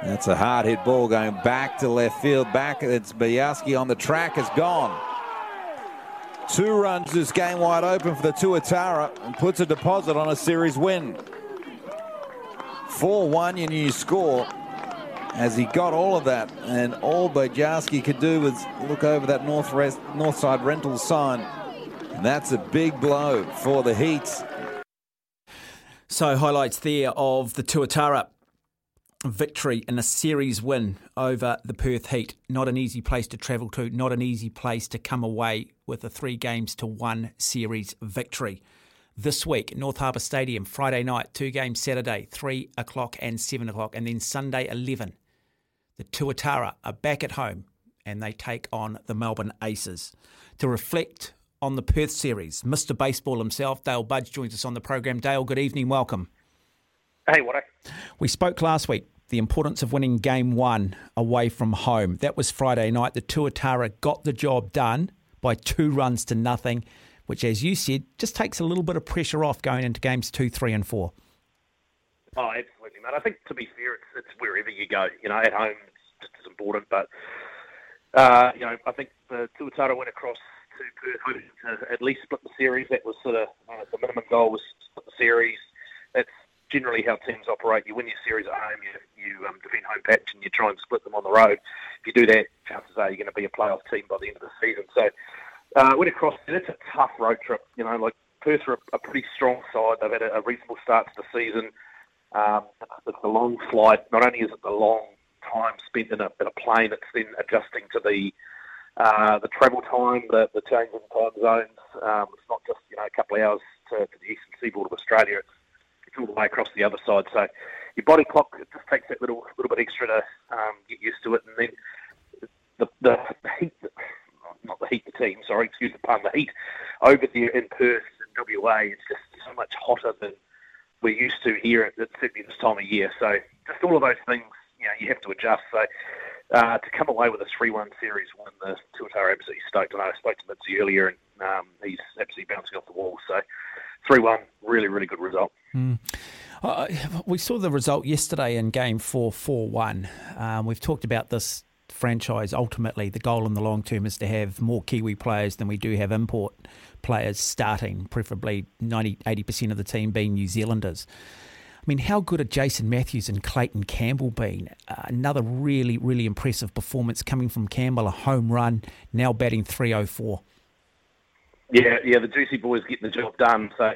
That's a hard hit ball going back to left field. Back, it's Bajarski on the track. It's gone. 2 runs this game wide open for the Tuatara and puts a deposit on a series win. 4-1 your new score as he got all of that. And all Bajarski could do was look over that north side rental sign. And that's a big blow for the Heat. So highlights there of the Tuatara victory in a series win over the Perth Heat. Not an easy place to travel to, not an easy place to come away with a 3-1 series victory. This week, North Harbour Stadium, Friday night, 2 games Saturday, 3 o'clock and 7 o'clock, and then Sunday 11. The Tuatara are back at home and they take on the Melbourne Aces. To reflect on the Perth series, Mr. Baseball himself, Dale Budge, joins us on the program. Dale, good evening, welcome. Hey, what? We spoke last week, the importance of winning game one away from home. That was Friday night. The Tuatara got the job done by 2-0, which, as you said, just takes a little bit of pressure off going into games 2, 3 and 4. Oh, absolutely, mate. I think, to be fair, it's wherever you go. You know, at home, it's just as important. But, you know, I think the Tuatara went across to Perth to at least split the series. That was sort of, the minimum goal was split the series. That's generally how teams operate. You win your series at home, you defend home patch, and you try and split them on the road. If you do that, chances are you're going to be a playoff team by the end of the season. So went across, and it's a tough road trip. You know, like Perth are a pretty strong side. They've had a reasonable start to the season. It's a long flight. Not only is it the long time spent in a plane, it's then adjusting to the travel time, the change in time zones. It's not just, you know, a couple of hours to the eastern seaboard of Australia. It's all the way across the other side. So your body clock, it just takes that little bit extra to get used to it. And then the heat, not the heat, the team, sorry, excuse the pun, the heat over there in Perth and WA, it's just so much hotter than we're used to here at certainly this time of year. So just all of those things, you know, you have to adjust. So to come away with a 3-1 series win, the Tuatara absolutely stoked. I know I spoke to Mitzi earlier, and he's absolutely bouncing off the wall. So 3-1, really, really good result. Mm. We saw the result yesterday in Game 4, 4-1. We've talked about this franchise. Ultimately, the goal in the long term is to have more Kiwi players than we do have import players starting, preferably 80% of the team being New Zealanders. I mean, how good have Jason Matthews and Clayton Campbell been? Another really, really impressive performance coming from Campbell, a home run, now batting .304. Yeah, the Juicy Boys getting the job done. So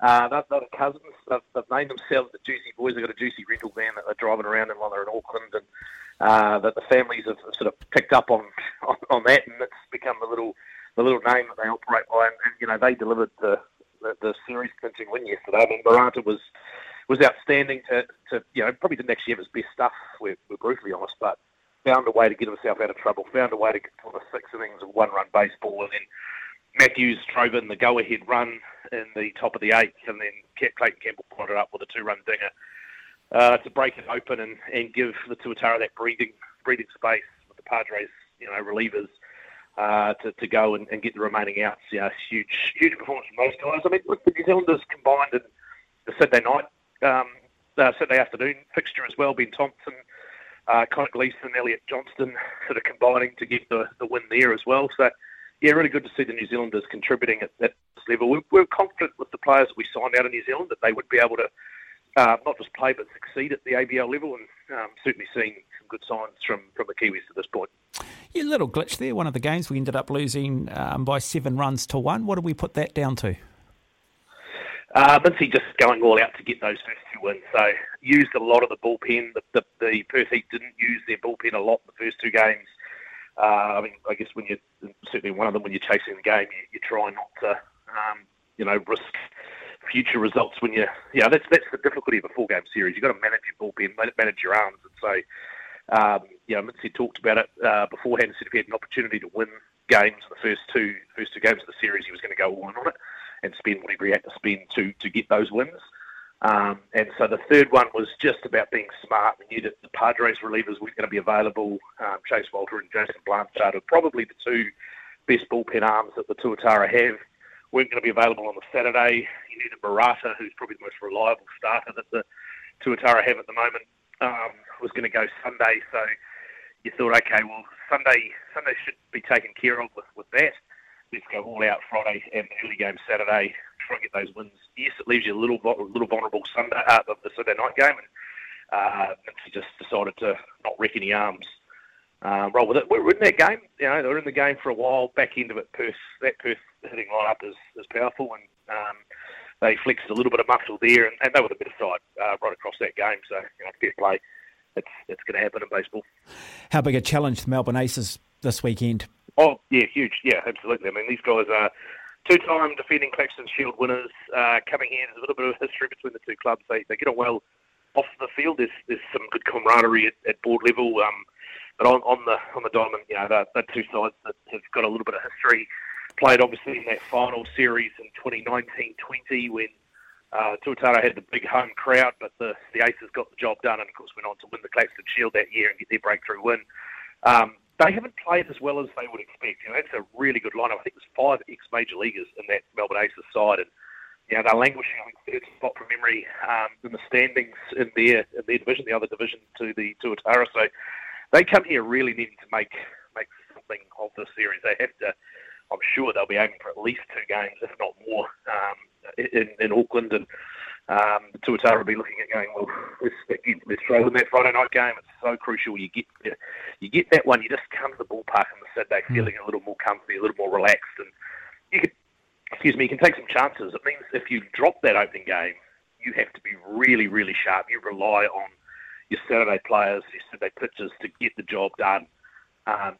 they're cousins. They've named themselves the Juicy Boys. They've got a juicy rental van that they're driving around in while they're in Auckland, and that the families have sort of picked up on that, and it's become the little name that they operate by. And you know, they delivered the series clinching win yesterday. I mean, Barata was outstanding. To you know, probably didn't actually have his best stuff. We're brutally honest, but found a way to get himself out of trouble. Found a way to get to the 6 innings of 1-run baseball, and then Matthews drove in the go-ahead run in the top of the 8th, and then Clayton Campbell brought it up with a 2-run dinger to break it open and give the Tuatara that breathing space with the Padres, you know, relievers to go and get the remaining outs. Yeah, huge performance from those guys. I mean, look, the New Zealanders combined in the Saturday afternoon fixture as well. Ben Thompson, Connick Leeson, Elliot Johnston sort of combining to get the win there as well. So yeah, really good to see the New Zealanders contributing at that level. We're confident with the players that we signed out of New Zealand that they would be able to not just play but succeed at the ABL level, and certainly seeing some good signs from the Kiwis to this point. Yeah, little glitch there. One of the games we ended up losing by 7-1. What do we put that down to? Mitzi just going all out to get those first 2 wins. So used a lot of the bullpen. The Perth Heat didn't use their bullpen a lot in the first 2 games. I mean, I guess when certainly one of them, when you're chasing the game, you try not to, you know, risk future results when you, that's the difficulty of a full game series. You've got to manage your bullpen, manage your arms. And so, Mitzi talked about it beforehand. He said if he had an opportunity to win games, the first two games of the series, he was going to go all in on it and spend whatever he had to spend to get those wins. And so the third one was just about being smart. We knew that the Padres relievers weren't going to be available. Chase Walter and Jason Blanchard are probably the two best bullpen arms that the Tuatara have. Weren't going to be available on the Saturday. You knew that Barata, who's probably the most reliable starter that the Tuatara have at the moment, was going to go Sunday. So you thought, okay, well, Sunday should be taken care of with that. Let's go all out Friday and the early game Saturday. Try and get those wins. Yes, it leaves you a little vulnerable Sunday, the Sunday night game, and Mitzi just decided to not wreck any arms. Roll with it. We're in that game. They were in the game for a while. Back end of it, Perth hitting line-up is powerful, and they flexed a little bit of muscle there, and they were the better side right across that game. So, fair play. It's going to happen in baseball. How big a challenge the Melbourne Aces this weekend? Oh, yeah, huge. Yeah, absolutely. I mean, these guys are two-time defending Claxton Shield winners coming here. There's a little bit of history between the two clubs. They get on well off the field. There's some good camaraderie at board level. But on the diamond, they're two sides that have got a little bit of history. Played, obviously, in that final series in 2019-20 when Tuatara had the big home crowd, but the Aces got the job done and, of course, went on to win the Claxton Shield that year and get their breakthrough win. They haven't played as well as they would expect. That's a really good lineup. I think there's 5 ex-major leaguers in that Melbourne Aces side, and they're languishing. I think third spot from memory in the standings in their division, the other division to the Tuatara. So they come here really needing to make something of this series. They have to. I'm sure they'll be aiming for at least 2 games, if not more, in Auckland. And the Tuatara will be looking at going, well, let's throw in that Friday night game. It's so crucial. You get that one. You just come to the ballpark on the Saturday feeling a little more comfy, a little more relaxed, and you can take some chances. It means if you drop that opening game, you have to be really, really sharp. You rely on your Saturday players, your Saturday pitchers to get the job done.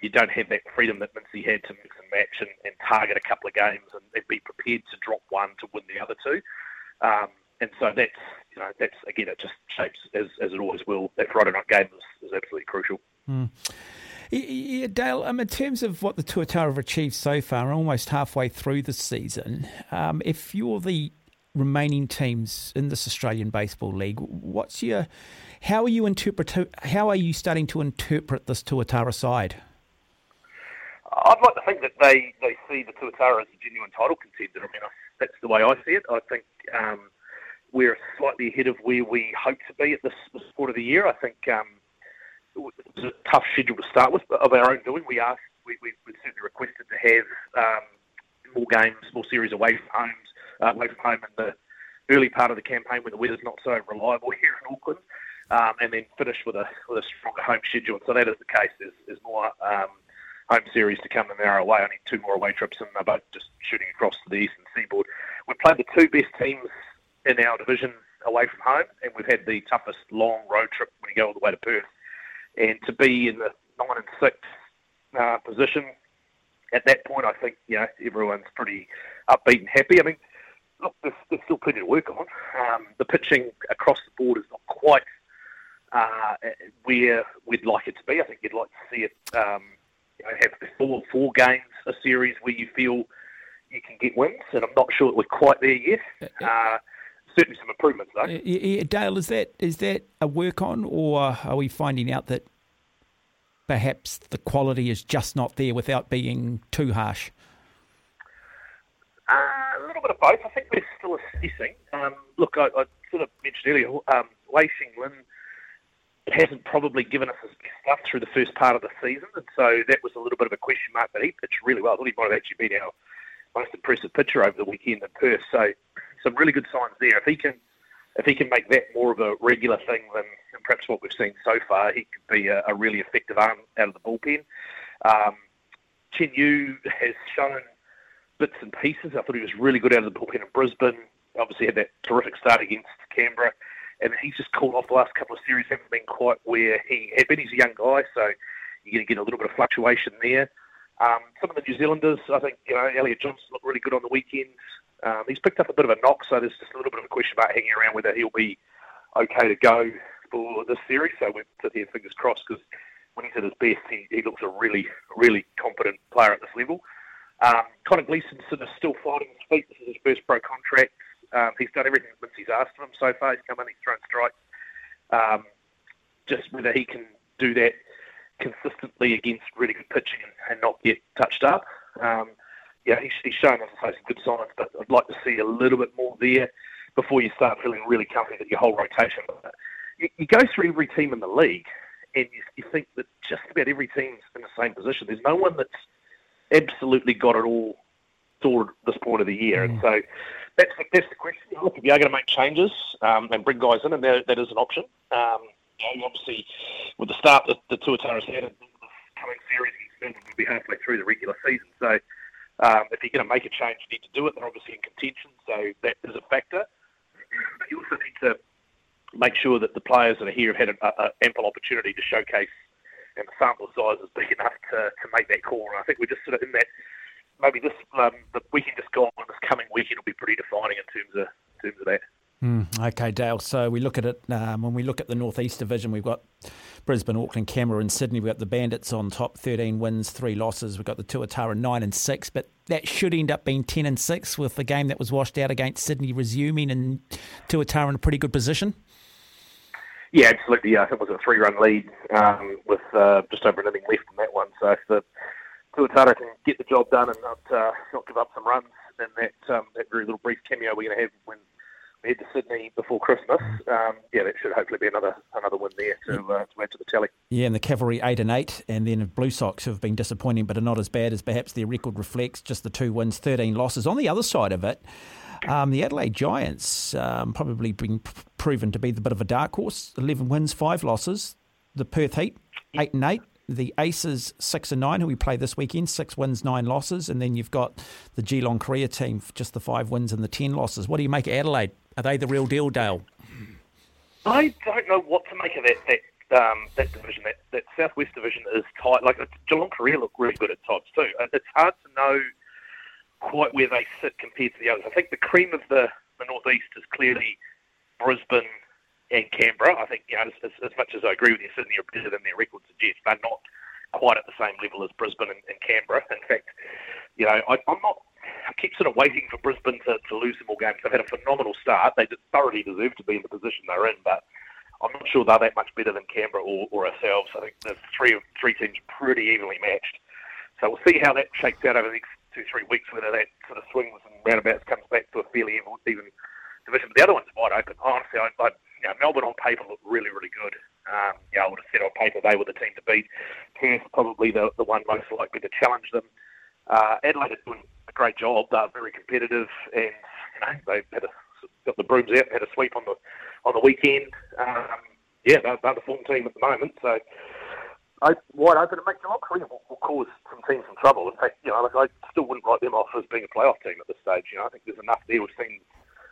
You don't have that freedom that Mitzi had to mix and match and target a couple of games and be prepared to drop one to win the other two. And so that's again, it just shapes, as it always will. That Friday night game is absolutely crucial. Mm. Yeah, Dale, in terms of what the Tuatara have achieved so far, almost halfway through the season, if you're the remaining teams in this Australian Baseball League, how are you starting to interpret this Tuatara side? I'd like to think that they see the Tuatara as a genuine title contender. I mean, that's the way I see it. I think we're slightly ahead of where we hope to be at this point of the year. I think it was a tough schedule to start with, but of our own doing, we certainly requested to have more games, more series away from home in the early part of the campaign when the weather's not so reliable here in Auckland, and then finish with a stronger home schedule. And so that is the case. There's more home series to come than there are away. Only 2 more away trips, and they're both just shooting across the eastern seaboard. We've played the 2 best teams in our division away from home, and we've had the toughest long road trip when you go all the way to Perth. And to be in the 9 and 6 position at that point, I think everyone's pretty upbeat and happy. I mean, look, there's still plenty to work on. The pitching across the board is not quite where we'd like it to be. I think you'd like to see it have 4 games a series where you feel you can get wins, and I'm not sure that we're quite there yet. Certainly some improvements, though. Yeah, Dale, is that a work on, or are we finding out that perhaps the quality is just not there without being too harsh? A little bit of both. I think we're still assessing. Look, I sort of mentioned earlier, Wei Xing Lin hasn't probably given us his best stuff through the first part of the season, and so that was a little bit of a question mark, but he pitched really well. I thought he might have actually been our most impressive pitcher over the weekend in Perth, so some really good signs there. If he can make that more of a regular thing than perhaps what we've seen so far, he could be a really effective arm out of the bullpen. Chen Yu has shown bits and pieces. I thought he was really good out of the bullpen in Brisbane. Obviously had that terrific start against Canberra, and he's just called off the last couple of series. Haven't been quite where he had been. He's a young guy, so you're going to get a little bit of fluctuation there. Some of the New Zealanders, I think Elliot Johnston looked really good on the weekend. He's picked up a bit of a knock, so there's just a little bit of a question about hanging around whether he'll be okay to go for this series. So we sit here, fingers crossed, because when he's at his best, he looks a really, really competent player at this level. Connick Leeson is still fighting his feet. This is his first pro contract. He's done everything that Mitzi's asked of him so far. He's come in, he's thrown strikes. Just whether he can do that consistently against really good pitching and not get touched up. Yeah, he's shown, as I say, some good signs, but I'd like to see a little bit more there before you start feeling really confident that your whole rotation. You go through every team in the league, and you think that just about every team's in the same position. There's no one that's absolutely got it all sorted at this point of the year. And so that's the question. Look, if you are going to make changes and bring guys in, and that is an option. Obviously, with the start that the Tuatara's had in the coming series, we'll be halfway through the regular season. So if you're going to make a change, you need to do it. They're obviously in contention, so that is a factor. But you also need to make sure that the players that are here have had an ample opportunity to showcase, and the sample size is big enough to make that call. And I think we're just sort of in that, maybe this the weekend just gone, this coming weekend will be pretty defining in terms of that. Okay, Dale. So we look at it, when we look at the North East Division, we've got Brisbane, Auckland, Canberra and Sydney. We've got the Bandits on top, 13 wins, 3 losses. We've got the Tuatara 9-6, but that should end up being 10-6 with the game that was washed out against Sydney resuming and Tuatara in a pretty good position. Yeah, absolutely. Yeah, I think it was a 3-run lead with just over an inning left in that one. So if the Tuatara can get the job done and not give up some runs, then that very little brief cameo we're going to have when head to Sydney before Christmas. That should hopefully be another win there to add to the tally. Yeah, and the Cavalry 8-8, and then Blue Sox have been disappointing, but are not as bad as perhaps their record reflects. Just the 2 wins, 13 losses. On the other side of it, the Adelaide Giants probably been proven to be the bit of a dark horse. 11 wins, 5 losses. The Perth Heat 8-8. The Aces 6-9, who we play this weekend, 6 wins, 9 losses, and then you've got the Geelong Korea team, just the 5 wins and the 10 losses. What do you make of Adelaide? Are they the real deal, Dale? I don't know what to make of that division. That Southwest division is tight. Like Geelong Korea look really good at times too. It's hard to know quite where they sit compared to the others. I think the cream of the North East is clearly Brisbane and Canberra. I think, you know, as much as I agree with you, Sydney are better than their record suggests. They're not quite at the same level as Brisbane and Canberra. In fact, you know, I keep sort of waiting for Brisbane to lose some more games. They've had a phenomenal start. They thoroughly deserve to be in the position they're in, but I'm not sure they're that much better than Canberra or ourselves. I think the three teams pretty evenly matched. So we'll see how that shakes out over the next 2-3 weeks, whether that sort of swings and roundabouts comes back to a fairly even division. But the other one's wide open. Honestly, you know, Melbourne on paper looked really, really good. I would have said on paper they were the team to beat. Perth probably the one most likely to challenge them. Adelaide are doing a great job. They're very competitive, and you know, they've got the brooms out and had a sweep on the weekend. They're the form team at the moment. So wide open, and Geelong Korea will cause some teams some trouble. In fact, you know, like I still wouldn't write them off as being a playoff team at this stage. You know, I think there's enough there. We've seen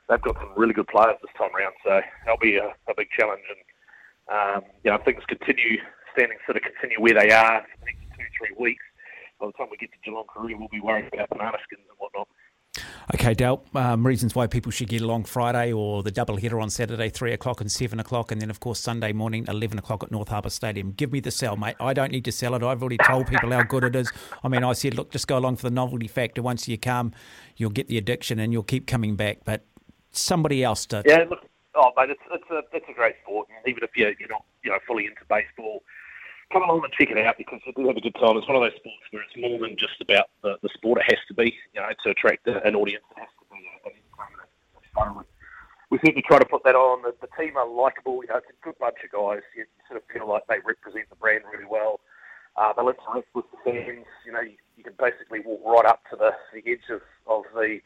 they've got some really good players this time round, so that'll be a big challenge. And things continue where they are for the next 2-3 weeks. By the time we get to Geelong Korea, we'll be worried about banana skins and whatnot. Okay, Dale, reasons why people should get along Friday or the doubleheader on Saturday, 3 o'clock and 7 o'clock, and then, of course, Sunday morning, 11 o'clock at North Harbour Stadium. Give me the sell, mate. I don't need to sell it. I've already told people how good it is. I mean, I said, look, just go along for the novelty factor. Once you come, you'll get the addiction and you'll keep coming back. But somebody else did. Yeah, look, mate, it's a great sport. And even if you're not fully into baseball, come along and check it out, because you do have a good time. It's one of those sports where it's more than just about the sport. It has to be, to attract an audience. It has to be an entertainment. It's fun. We certainly try to put that on. The team are likeable. You know, it's a good bunch of guys. You sort of feel like they represent the brand really well. They interact with the fans. You know, you can basically walk right up to the edge of the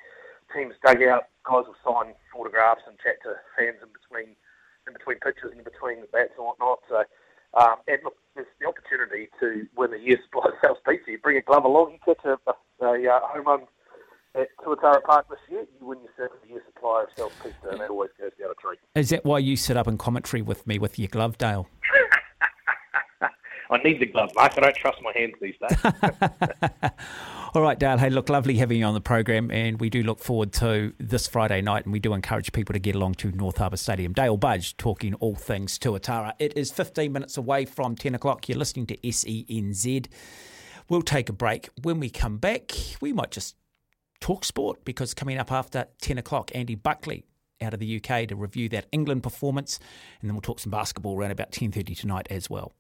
team's dugout. Guys will sign photographs and chat to fans in between pitches and in between the bats and whatnot. So. And look, there's the opportunity to win a year's supply of house pizza. You bring a glove along, you catch a home run at Tuatara Park this year, you win your 7-year supply of house pizza, and that always goes down a treat. Is that why you sit up in commentary with me with your glove, Dale? I need the glove, Mark. I don't trust my hands these days. All right, Dale. Hey, look, lovely having you on the program, and we do look forward to this Friday night, and we do encourage people to get along to North Harbour Stadium. Dale Budge talking all things Tuatara. It is 15 minutes away from 10 o'clock. You're listening to SENZ. We'll take a break. When we come back, we might just talk sport, because coming up after 10 o'clock, Andy Buckley out of the UK to review that England performance, and then we'll talk some basketball around about 10:30 tonight as well.